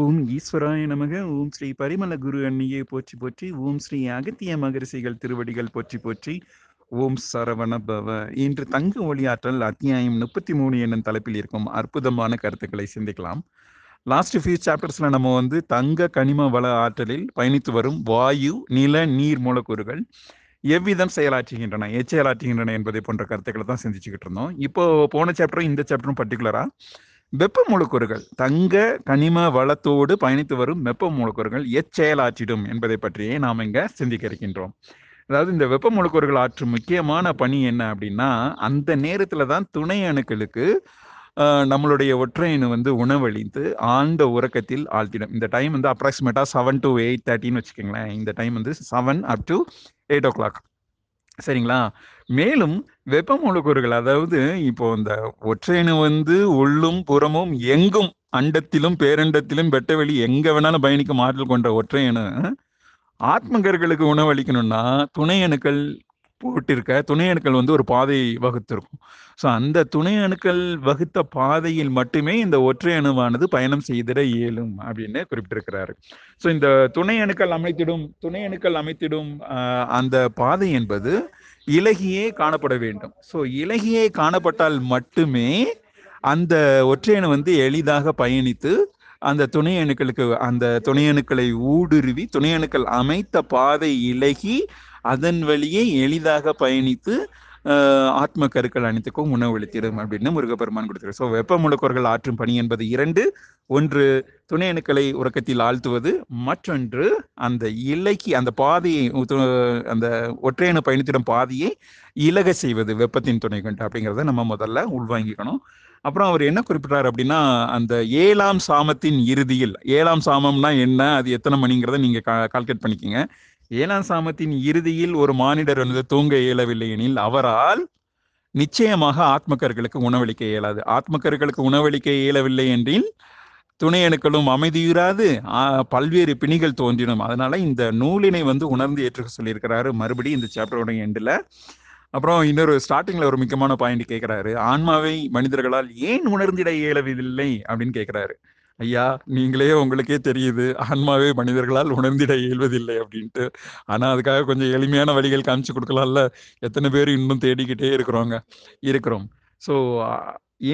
ஓம் ஈஸ்வராய நமக. ஓம் ஸ்ரீ பரிமள குரு அன்னியே போற்றி போற்றி. ஓம் ஸ்ரீ அகத்திய மகரிஷிகள் திருவடிகள் போற்றி போற்றி. ஓம் சரவண பவ. இன்று தங்க ஒளியாற்றல் அத்தியாயம் 33 என்னும் தலைப்பில் இருக்கும் அற்புதமான கருத்துக்களை சிந்திக்கலாம். லாஸ்ட் ஃபியூ சாப்டர்ஸ்ல நம்ம வந்து தங்க கனிம வள ஆற்றலில் பயணித்து வரும் வாயு, நில, நீர் மூலக்கூறுகள் எவ்விதம் செயலாற்றுகின்றன, எச்செயலாற்றுகின்றன என்பதை போன்ற கருத்துக்களை தான் சிந்திச்சுக்கிட்டு இருந்தோம். இப்போ போன சாப்டரும் இந்த சாப்டரும் பர்டிகுலரா வெப்ப மூலக்கூறுகள், தங்க கனிம வளத்தோடு பயணித்து வரும் வெப்ப மூலக்கூறுகள் எச்செயலாற்றிடும் என்பதை பற்றியே நாம் இங்கே சிந்திக்க இருக்கின்றோம். அதாவது இந்த வெப்ப மூலக்கூறுகள் ஆற்றும் முக்கியமான பணி என்ன அப்படின்னா, அந்த நேரத்தில் தான் துணை அணுக்களுக்கு நம்மளுடைய ஒற்றை அணு வந்து உணவளித்து ஆழ்ந்த உறக்கத்தில் ஆழ்த்திடும். இந்த டைம் வந்து அப்ராக்சிமேட்டாக 7 to 8:13 வச்சுக்கோங்களேன். இந்த டைம் வந்து 7 up to 8 o'clock, சரிங்களா? மேலும் வெப்ப மூலக்கூறுகள், அதாவது இப்போ இந்த ஒற்றையணு வந்து உள்ளும் புறமும் எங்கும், அண்டத்திலும் பேரண்டத்திலும் வெட்டவெளி எங்க வேணாலும் பயணிக்கும் ஆற்றல் கொண்ட ஒற்றையணு ஆத்மகர்களுக்கு உணவளிக்கணும்னா துணை அணுக்கள் போட்டிருக்க துணை அணுக்கள் வந்து ஒரு பாதையை வகுத்திருக்கும். ஸோ அந்த துணை அணுக்கள் வகுத்த பாதையில் மட்டுமே இந்த ஒற்றை அணுவானது பயணம் செய்திட இயலும் அப்படின்னு குறிப்பிட்டிருக்கிறாரு. ஸோ இந்த துணை அணுக்கள் அமைத்திடும் அந்த பாதை என்பது இலகியே காணப்பட வேண்டும். ஸோ இலகியே காணப்பட்டால் மட்டுமே அந்த ஒற்றை அணு வந்து எளிதாக பயணித்து அந்த துணை அணுக்களுக்கு, அந்த துணை அணுக்களை ஊடுருவி துணை அணுக்கள் அமைத்த பாதை இலகி அதன் வழியே எளிதாக பயணித்து ஆத்ம கருக்கள் அனைத்துக்கும் உணவளித்திடும் அப்படின்னு முருகப்பெருமான் கொடுத்திருக்கார். ஸோ வெப்ப மூலக்கூறுகள் ஆற்றும் பணி என்பது 2: ஒன்று துணை அணுக்களை உறக்கத்தில் ஆழ்த்துவது, மற்றொன்று அந்த இலக்கி அந்த பாதையை, அந்த ஒற்றையணு பயணித்திடும் பாதையை இலக செய்வது வெப்பத்தின் துணை கொண்டு அப்படிங்கிறத நம்ம முதல்ல உள்வாங்கிக்கணும். அப்புறம் அவர் என்ன குறிப்பிட்டார் அப்படின்னா, அந்த 7ஆம் சாமத்தின் இறுதியில், 7ஆம் சாமம்னா என்ன, அது எத்தனை மணிங்கிறத நீங்கள் கால்குலேட் பண்ணிக்கோங்க. 7ஆம் சாமத்தின் இறுதியில் ஒரு மானிடர் வந்து தூங்க இயலவில்லை எனில் அவரால் நிச்சயமாக ஆத்மக்கர்களுக்கு உணவளிக்க இயலாது. ஆத்மக்கர்களுக்கு உணவளிக்க இயலவில்லை என்றில் துணை அணுக்களும் அமைதியுறாது, பல்வேறு பிணிகள் தோன்றிடும். அதனால இந்த நூலினை வந்து உணர்ந்து ஏற்றுக்க சொல்லியிருக்கிறாரு மறுபடியும் இந்த சாப்டரோட எண்டில். அப்புறம் இன்னொரு ஸ்டார்டிங்ல ஒரு முக்கியமான பாயிண்ட் கேட்கிறாரு, ஆன்மாவை மனிதர்களால் ஏன் உணர்ந்திட இயலவில்லை அப்படின்னு கேட்கிறாரு. ஐயா, நீங்களே உங்களுக்கே தெரியுது ஆன்மாவை மனிதர்களால் உணர்ந்திட இயல்வதில்லை அப்படின்ட்டு. ஆனா அதுக்காக கொஞ்சம் எளிமையான வழிகள் காமிச்சு கொடுக்கலாம்ல. எத்தனை பேர் இன்னும் தேடிக்கிட்டே இருக்கிறோம். ஸோ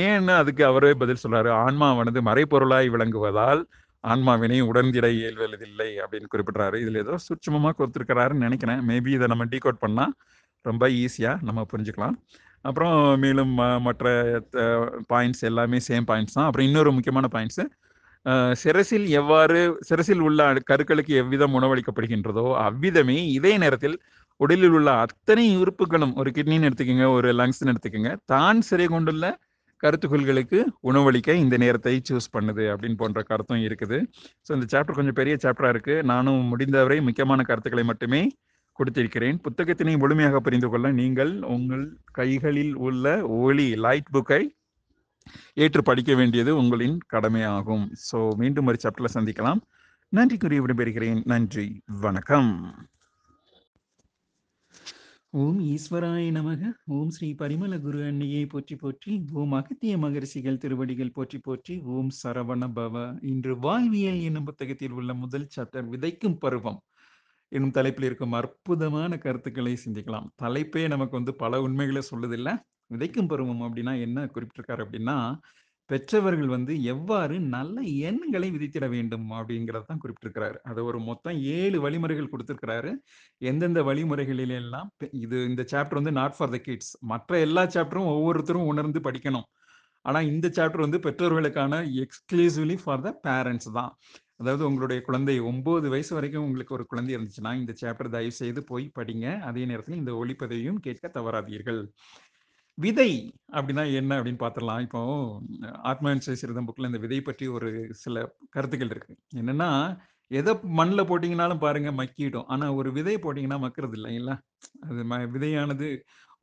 ஏன்னு அதுக்கு அவரே பதில் சொல்றாரு, ஆன்மாவானது மறைப்பொருளாய் விளங்குவதால் ஆன்மாவினை உணர்ந்திட இயல்வதில்லை அப்படின்னு குறிப்பிட்றாரு. இதுல ஏதோ சூட்சமமா கொடுத்திருக்கிறாருன்னு நினைக்கிறேன். மேபி இதை நம்ம டீகோட் பண்ணா ரொம்ப ஈஸியாக நம்ம புரிஞ்சுக்கலாம். அப்புறம் மேலும் மற்ற பாயிண்ட்ஸ் எல்லாமே சேம் பாயிண்ட்ஸ் தான். அப்புறம் இன்னொரு முக்கியமான பாயிண்ட்ஸு, சிரசில் உள்ள கருக்களுக்கு எவ்விதம் உணவளிக்கப்படுகின்றதோ அவ்விதமே இதே நேரத்தில் உடலில் உள்ள அத்தனை உறுப்புகளும், ஒரு கிட்னின்னு எடுத்துக்கோங்க, ஒரு லங்ஸ்ன்னு எடுத்துக்கோங்க, தான் சிறை கொண்டுள்ள கருத்துக்கள்களுக்கு உணவளிக்க இந்த நேரத்தை சூஸ் பண்ணுது அப்படின்னு போன்ற கருத்தும் இருக்குது. ஸோ இந்த சாப்டர் கொஞ்சம் பெரிய சாப்டராக இருக்குது. நானும் முடிந்தவரை முக்கியமான கருத்துக்களை மட்டுமே கொடுத்திருக்கிறேன். புத்தகத்தினை முழுமையாக புரிந்து கொள்ள நீங்கள் உங்கள் கைகளில் உள்ள ஒளி லைட் புக்கை ஏற்று படிக்க வேண்டியது உங்களின் கடமையாகும். ஸோ மீண்டும் ஒரு சாப்டர்ல சந்திக்கலாம். நன்றி கூறி விடைபெறுகிறேன். நன்றி, வணக்கம். ஓம் ஈஸ்வராய நமக. ஓம் ஸ்ரீ பரிமள குரு அன்னியை போற்றி போற்றி. ஓம் அகத்திய மகரிஷிகள் திருவடிகள் போற்றி போற்றி. ஓம் சரவண பவ. இன்று வாழ்வியல் என்னும் புத்தகத்தில் உள்ள முதல் சாப்டர் விதைக்கும் பருவம் என்னும் தலைப்பில் இருக்கும் அற்புதமான கருத்துக்களை சிந்திக்கலாம். தலைப்பே நமக்கு வந்து பல உண்மைகளை சொல்லுதில்லை. விதைக்கும் பருவம் அப்படின்னா என்ன குறிப்பிட்டிருக்காரு அப்படின்னா, பெற்றவர்கள் வந்து எவ்வாறு நல்ல எண்ணங்களை விதைத்திட வேண்டும் அப்படிங்கிறதான் குறிப்பிட்டிருக்கிறாரு. அது ஒரு மொத்தம் 7 வழிமுறைகள் கொடுத்திருக்கிறாரு. எந்தெந்த வழிமுறைகளிலெல்லாம் இது, இந்த சாப்டர் வந்து நாட் ஃபார் த கிட்ஸ். மற்ற எல்லா சாப்டரும் ஒவ்வொருத்தரும் உணர்ந்து படிக்கணும். ஆனால் இந்த சாப்டர் வந்து பெற்றோர்களுக்கான, எக்ஸ்க்ளூசிவ்லி ஃபார் த பேரண்ட்ஸ் தான். அதாவது உங்களுடைய குழந்தை 9 வயசு வரைக்கும் உங்களுக்கு ஒரு குழந்தை இருந்துச்சுன்னா இந்த சாப்டர் தயவு செய்து போய் படிங்க. அதே நேரத்தில் இந்த ஒளிப்பதிவையும் கேட்க தவறாதீர்கள். விதை அப்படின்னா என்ன அப்படின்னு பார்த்துடலாம். இப்போ ஆத்மசரிதம் புக்கில் இந்த விதை பற்றி ஒரு சில கருத்துக்கள் இருக்கு. என்னன்னா, எதை மண்ணில் போட்டிங்கனாலும் பாருங்க மக்கிடும், ஆனால் ஒரு விதை போட்டிங்கன்னா மக்கிறது இல்லைங்களா? அது விதையானது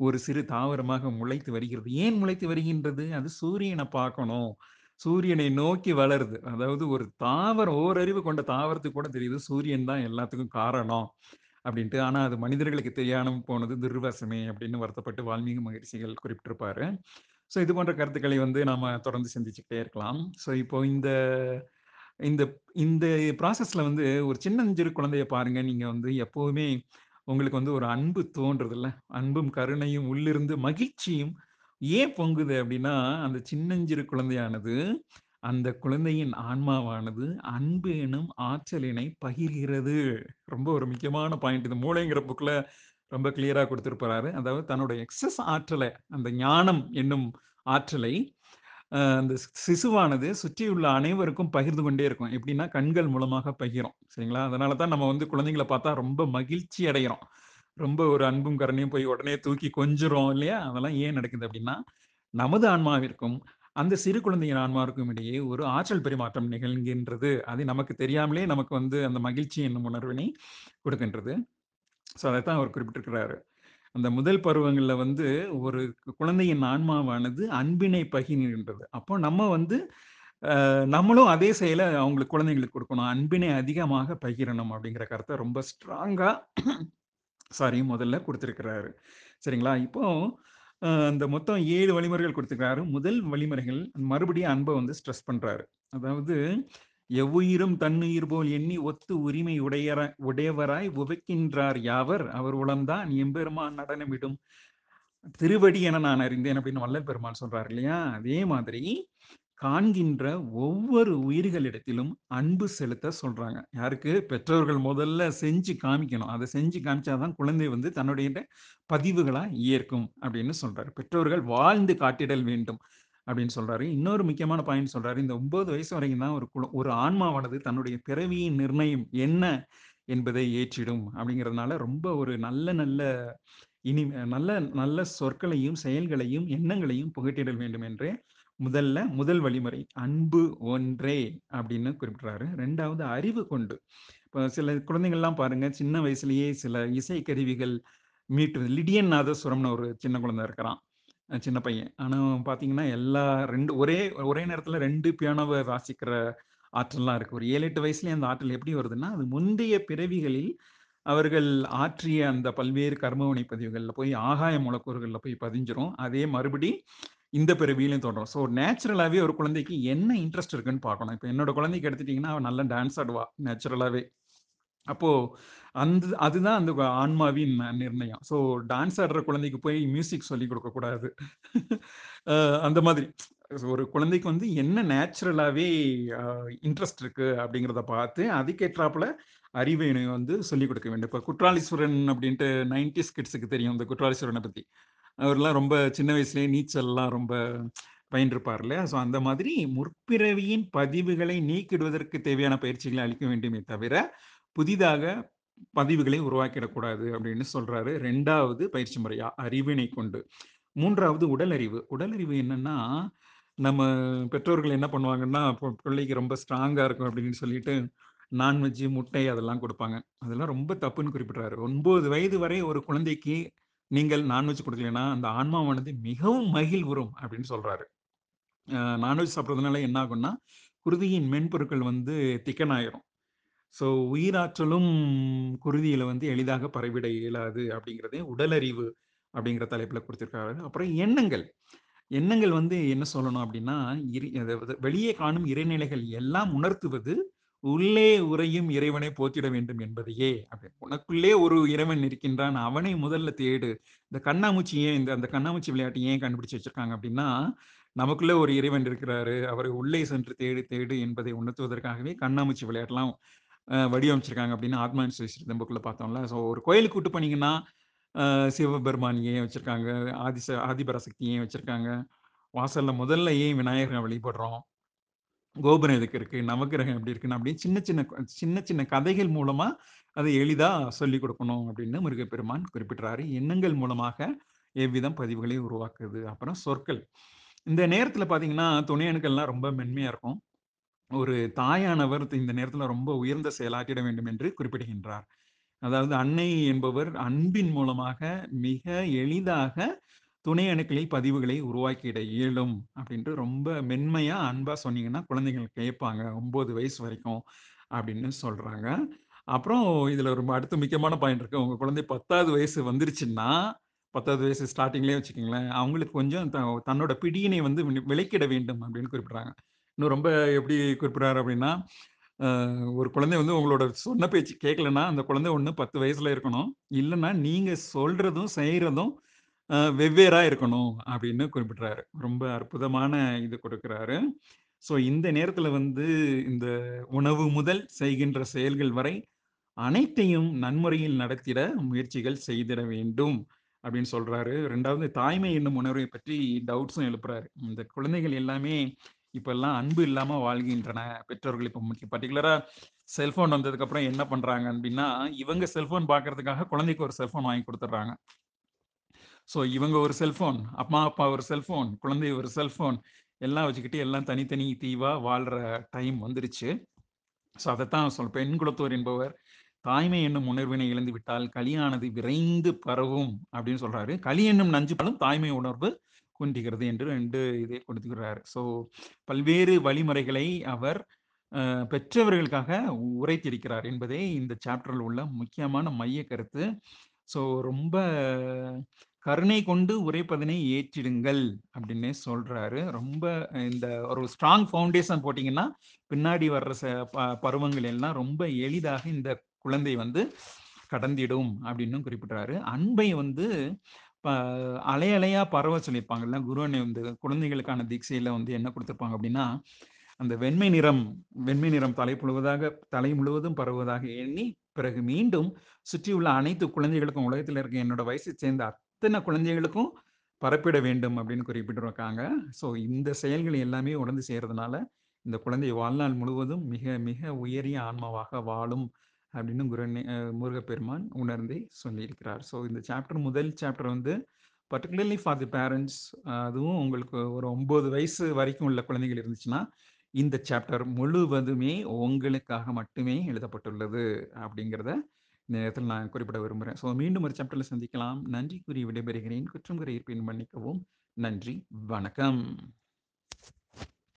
ஒரு சிறு தாவரமாக முளைத்து வருகிறது. ஏன் முளைத்து வருகின்றது? அது சூரியனை பார்க்கணும், சூரியனை நோக்கி வளருது. அதாவது ஒரு தாவரம், ஓரறிவு கொண்ட தாவரத்துக்கு கூட தெரியுது சூரியன் தான் எல்லாத்துக்கும் காரணம் அப்படின்ட்டு. ஆனால் அது மனிதர்களுக்கு தெரியாமல் போனது துர்வசமே அப்படின்னு வருத்தப்பட்டு வால்மீகி மகரிஷிகள் குறிப்பிட்டிருப்பாரு. ஸோ இது போன்ற கருத்துக்களை வந்து நாம் தொடர்ந்து சிந்திச்சுக்கிட்டே இருக்கலாம். ஸோ இப்போ இந்த இந்த இந்த ப்ராசஸ்ல வந்து ஒரு சின்னஞ்சிறு குழந்தைய பாருங்க, நீங்க வந்து எப்பவுமே உங்களுக்கு வந்து ஒரு அன்பு தோன்றதில்ல, அன்பும் கருணையும் உள்ளிருந்து மகிழ்ச்சியும் ஏன் பொங்குது அப்படின்னா, அந்த சின்னஞ்சிறு குழந்தையானது அந்த குழந்தையின் ஆன்மாவானது அன்பு எனும் ஆற்றலினை பகிர்கிறது. ரொம்ப ஒரு முக்கியமான பாயிண்ட் இது. மூளைங்கிற புக்ல ரொம்ப கிளியரா கொடுத்திருப்பாரு. அதாவது தன்னோட எக்ஸஸ் ஆற்றலை, அந்த ஞானம் என்னும் ஆற்றலை அந்த சிசுவானது சுற்றியுள்ள அனைவருக்கும் பகிர்ந்து கொண்டே இருக்கும். எப்படின்னா கண்கள் மூலமாக பகிரும், சரிங்களா? அதனால தான் நம்ம வந்து குழந்தைங்களை பார்த்தா ரொம்ப மகிழ்ச்சி அடைகிறோம், ரொம்ப ஒரு அன்பும் கருணையும் போய் உடனே தூக்கி கொஞ்சுறோம் இல்லையா? அதெல்லாம் ஏன் நடக்குது அப்படின்னா, நமது ஆன்மாவிற்கும் அந்த சிறு குழந்தையின் ஆன்மாவிற்கும் இடையே ஒரு ஆற்றல் பரிமாற்றம் நிகழ்கின்றது. அது நமக்கு தெரியாமலே நமக்கு வந்து அந்த மகிழ்ச்சி என்னும் உணர்வினை கொடுக்கின்றது. ஸோ அதைத்தான் அவர் குறிப்பிட்டிருக்கிறாரு. அந்த முதல் பருவங்களில் வந்து ஒரு குழந்தையின் ஆன்மாவானது அன்பினை பகிர்கின்றது. அப்போ நம்ம வந்து நம்மளும் அதே செயலை அவங்களுக்கு குழந்தைங்களுக்கு கொடுக்கணும், அன்பினை அதிகமாக பகிரணும் அப்படிங்கிற கருத்தை ரொம்ப ஸ்ட்ராங்காக முதல்ல கொடுத்திருக்கிறாரு, சரிங்களா? இப்போ அந்த மொத்தம் 7 வழிமுறைகள் கொடுத்திருக்கிறாரு. முதல் வழிமுறைகள் மறுபடியும் அன்பை வந்து ஸ்ட்ரெஸ் பண்றாரு. அதாவது எவ்வுயிரும் தன்னுயிர் போல் எண்ணி ஒத்து உரிமை உடையவராய் உபக்கின்றார் யாவர் அவர் உளம்தான் எம்பெருமான் நடனமிடும் திருவடி என நான் அறிந்தேன் அப்படின்னு வள்ளல் பெருமான் சொல்றாரு இல்லையா? அதே மாதிரி காண்கின்ற ஒவ்வொரு உயிர்களிடத்திலும் அன்பு செலுத்த சொல்றாங்க. யாருக்கு? பெற்றோர்கள் முதல்ல செஞ்சு காமிக்கணும். அதை செஞ்சு காமிச்சாதான் குழந்தை வந்து தன்னுடைய பதிவுகளா ஏற்கும் அப்படின்னு சொல்றாரு. பெற்றோர்கள் வாழ்ந்து காட்டிடல் வேண்டும் அப்படின்னு சொல்றாரு. இன்னொரு முக்கியமான பாயிண்ட் சொல்றாரு. இந்த 9 வயசு வரைக்கும் தான் ஒரு ஆன்மாவானது தன்னுடைய பிறவியின் நிர்ணயம் என்ன என்பதை ஏற்றிடும் அப்படிங்கிறதுனால ரொம்ப ஒரு நல்ல நல்ல நல்ல நல்ல சொற்களையும் செயல்களையும் எண்ணங்களையும் புகட்டிடல் வேண்டும் என்றே முதல் வழிமுறை அன்பு ஒன்றே அப்படின்னு குறிப்பிட்றாரு. ரெண்டாவது அறிவு கொண்டு. இப்போ சில குழந்தைங்கள்லாம் பாருங்க, சின்ன வயசுலேயே சில இசை கருவிகள் மீட்டு லிடியன் நாதஸ்வரம்னு ஒரு சின்ன குழந்தை இருக்கிறான், சின்ன பையன். ஆனால் பார்த்தீங்கன்னா ஒரே நேரத்தில் 2 பியானோவை வாசிக்கிற ஆற்றல்லாம் இருக்குது. ஒரு 7-8 வயசுலேயே அந்த ஆற்றல் எப்படி வருதுன்னா, அது முந்தைய பிறவிகளில் அவர்கள் ஆற்றிய அந்த பல்வேறு கர்மவினை பதிவுகளில் போய் ஆகாய மூலக்கூறுகளில் போய் பதிஞ்சிரும். அதே மறுபடி இந்த பிறவியிலையும் தொடரும். ஸோ நேச்சுரலாகவே ஒரு குழந்தைக்கு என்ன இன்ட்ரெஸ்ட் இருக்குன்னு பார்க்கணும். இப்போ என்னோட குழந்தைக்கு எடுத்துட்டிங்கன்னா அவன் நல்லா டான்ஸ் ஆடுவா நேச்சுரலாகவே. அப்போது அதுதான் அந்த ஆன்மாவின் நிர்ணயம். ஸோ டான்ஸ் ஆடுற குழந்தைக்கு போய் மியூசிக் சொல்லி கொடுக்கக்கூடாது. அந்த மாதிரி ஒரு குழந்தைக்கு வந்து என்ன நேச்சுரலாகவே இன்ட்ரெஸ்ட் இருக்குது அப்படிங்கிறத பார்த்து அதுக்கேற்றாப்புல அறிவை வந்து சொல்லிக் கொடுக்க வேண்டும். இப்போ குற்றாலீஸ்வரன் அப்படின்ட்டு 90s கிட்ஸுக்கு தெரியும் இந்த குற்றாலீஸ்வரனை பற்றி. அவர்லாம் ரொம்ப சின்ன வயசுலேயே நீச்சல்லாம் ரொம்ப பயின்றிருப்பார் இல்லையா? ஸோ அந்த மாதிரி முற்பிறவியின் பதிவுகளை நீக்கிடுவதற்கு தேவையான பயிற்சிகளை அளிக்க வேண்டுமே தவிர புதிதாக பதிவுகளை உருவாக்கிடக்கூடாது அப்படின்னு சொல்கிறாரு. ரெண்டாவது பயிற்சி முறையா அறிவினை கொண்டு. மூன்றாவது உடலறிவு. உடலறிவு என்னன்னா, நம்ம பெற்றோர்கள் என்ன பண்ணுவாங்கன்னா, பிள்ளைக்கு ரொம்ப ஸ்ட்ராங்காக இருக்கும் அப்படின்னு சொல்லிட்டு நான்வெஜ்ஜு முட்டை அதெல்லாம் கொடுப்பாங்க. அதெல்லாம் ரொம்ப தப்புன்னு குறிப்பிட்றாரு. 9 வயது வரை ஒரு குழந்தைக்கு நீங்கள் நான்வெஜ் கொடுக்கலன்னா அந்த ஆன்மாவானது மிகவும் மகிழ்வுறும் அப்படின்னு சொல்றாரு. நான்வெஜ் சாப்பிட்றதுனால என்ன ஆகும்னா, குருதியின் மென்பொருட்கள் வந்து திக்கனாயிரும். ஸோ உயிராற்றலும் குருதியில வந்து எளிதாக பரவிட இயலாது அப்படிங்கிறதே உடலறிவு அப்படிங்கிற தலைப்புல கொடுத்திருக்காரு. அப்புறம் எண்ணங்கள். எண்ணங்கள் வந்து என்ன சொல்லணும் அப்படின்னா, வெளியே காணும் இறைநிலைகள் எல்லாம் உணர்த்துவது உள்ளே உறையும் இறைவனை போற்றிட வேண்டும் என்பதையே. அப்படி உனக்குள்ளே ஒரு இறைவன் இருக்கின்றான், அவனை முதல்ல தேடு. இந்த கண்ணாமூச்சி ஏன் அந்த கண்ணாமூச்சி விளையாட்டு ஏன் கண்டுபிடிச்சு வச்சிருக்காங்க அப்படின்னா, நமக்குள்ளே ஒரு இறைவன் இருக்கிறாரு, அவரை உள்ளே சென்று தேடு தேடு என்பதை உணர்த்துவதற்காகவே கண்ணாமூச்சி விளையாட்டுலாம் வடிவமைச்சிருக்காங்க அப்படின்னு ஆத்மான் சுவிசிடம் புக்கில் பார்த்தோம்ல. ஸோ ஒரு கோயிலுக்கு கூட்டு போனீங்கன்னா சிவபெருமான் ஏன் வச்சிருக்காங்க, ஆதிபராசக்தி ஏன் வச்சிருக்காங்க, வாசல்ல முதல்ல ஏன் விநாயகரை வழிபடுறோம், கோபுரம் எதுக்கு இருக்கு, நவகிரகம் எப்படி இருக்குன்னு அப்படின்னு சின்ன சின்ன கதைகள் மூலமா அதை எளிதா சொல்லி கொடுக்கணும் அப்படின்னு முருகப்பெருமான் குறிப்பிட்டாரு. எண்ணங்கள் மூலமாக எவ்விதம் பதிவுகளை உருவாக்குது. அப்புறம் சொற்கள். இந்த நேரத்துல பாத்தீங்கன்னா துணை அணுக்கள்லாம் ரொம்ப மென்மையா இருக்கும். ஒரு தாயானவர் இந்த நேரத்துல ரொம்ப உயர்ந்த செயலாற்றிட வேண்டும் என்று குறிப்பிடுகின்றார். அதாவது அன்னை என்பவர் அன்பின் மூலமாக மிக எளிதாக துணை அணுக்களில் பதிவுகளை உருவாக்கிட இயலும் அப்படின்ட்டு ரொம்ப மென்மையா அன்பா சொன்னீங்கன்னா குழந்தைகள் கேட்பாங்க 9 வயசு வரைக்கும் அப்படின்னு சொல்றாங்க. அப்புறம் இதுல ஒரு அடுத்த முக்கியமான பாயிண்ட் இருக்கு. உங்க குழந்தை 10வது வயசு வந்துருச்சுன்னா, 10வது வயசு ஸ்டார்டிங்லேயே வச்சுக்கோங்களேன், அவங்களுக்கு கொஞ்சம் தன்னோட பிடியினை வந்து விலக்கிட வேண்டும் அப்படின்னு குறிப்பிட்றாங்க. இன்னும் ரொம்ப எப்படி குறிப்பிடுறாரு அப்படின்னா, ஒரு குழந்தை வந்து உங்களோட சொன்ன பேச்சு கேட்கலன்னா அந்த குழந்தை ஒன்று 10 வயசுல இருக்கணும், இல்லைன்னா நீங்க சொல்றதும் செய்யறதும் வெவ்வேறா இருக்கணும் அப்படின்னு குறிப்பிட்றாரு. ரொம்ப அற்புதமான இது கொடுக்கிறாரு. ஸோ இந்த நேரத்துல வந்து இந்த உணவு முதல் செய்கின்ற செயல்கள் வரை அனைத்தையும் நன்முறையில் நடத்திட முயற்சிகள் செய்திட வேண்டும் அப்படின்னு சொல்றாரு. ரெண்டாவது, தாய்மை என்னும் உணர்வை பற்றி டவுட்ஸும் எழுப்புறாரு. இந்த குழந்தைகள் எல்லாமே இப்பெல்லாம் அன்பு இல்லாமல் வாழ்கின்றன. பெற்றோர்கள் இப்போ பர்டிகுலராக செல்ஃபோன் வந்ததுக்கப்புறம் என்ன பண்ணுறாங்க அப்படின்னா, இவங்க செல்ஃபோன் பார்க்கறதுக்காக குழந்தைக்கு ஒரு செல்ஃபோன் வாங்கி கொடுத்துட்றாங்க. ஸோ இவங்க ஒரு செல்ஃபோன், அம்மா அப்பா ஒரு செல்ஃபோன், குழந்தை ஒரு செல்ஃபோன், எல்லாம் வச்சுக்கிட்டு எல்லாம் தனித்தனி தீவாக வாழ்கிற டைம் வந்துருச்சு. ஸோ அதைத்தான் சொல்ல பெண் குலத்தோர் என்பவர் தாய்மை என்னும் உணர்வினை இழந்து விட்டால் கலியானது விரைந்து பரவும் அப்படின்னு சொல்கிறாரு. களி என்னும் நஞ்சுப்பாலும் தாய்மை உணர்வு குன்றுகிறது என்று ரெண்டு இதை கொடுத்துக்கிறார். ஸோ பல்வேறு வழிமுறைகளை அவர் பெற்றவர்களுக்காக உரைத்திருக்கிறார் என்பதே இந்த சாப்டரில் உள்ள முக்கியமான மைய கருத்து. ஸோ ரொம்ப கருணை கொண்டு உரைப்பதனை ஏற்றிடுங்கள் அப்படின்னே சொல்றாரு. ரொம்ப இந்த ஒரு ஸ்ட்ராங் ஃபவுண்டேஷன் போட்டிங்கன்னா பின்னாடி வர்ற பருவங்கள் எல்லாம் ரொம்ப எளிதாக இந்த குழந்தை வந்து கடந்திடும் அப்படின்னு குறிப்பிட்றாரு. அன்பை வந்து அலையலையா பரவ சொல்லியிருப்பாங்கல்ல குருவனை வந்து குழந்தைகளுக்கான தீட்சையில வந்து என்ன கொடுத்துருப்பாங்க அப்படின்னா, அந்த வெண்மை நிறம் தலை முழுவதும் பரவுவதாக எண்ணி பிறகு மீண்டும் சுற்றியுள்ள அனைத்து குழந்தைகளுக்கும், உலகத்தில் இருக்க என்னோட வயசை சேர்ந்த அத்தனை குழந்தைகளுக்கும் பரப்பிட வேண்டும் அப்படின்னு குறிப்பிட்டிருக்காங்க. ஸோ இந்த செயல்களை எல்லாமே உணர்ந்து செய்யறதுனால இந்த குழந்தை வாழ்நாள் முழுவதும் மிக மிக உயரிய ஆன்மாவாக வாழும் அப்படின்னு முருகப் பெருமான் உணர்ந்தே சொல்லியிருக்கிறார். ஸோ இந்த சாப்டர் முதல் சாப்டர் வந்து பர்டிகுலர்லி ஃபார் தி பேரண்ட்ஸ், அதுவும் உங்களுக்கு ஒரு 9 வயசு வரைக்கும் உள்ள குழந்தைகள் இருந்துச்சுன்னா இந்த சாப்டர் முழுவதுமே உங்களுக்காக மட்டுமே எழுதப்பட்டுள்ளது அப்படிங்கிறத இந்த நேரத்தில் நான் குறிப்பிட விரும்புகிறேன். ஸோ மீண்டும் ஒரு சாப்டரில் சந்திக்கலாம். நன்றி கூறி விடைபெறுகிறேன். குற்றம் குறை இருப்பின் மன்னிக்கவும். நன்றி, வணக்கம்.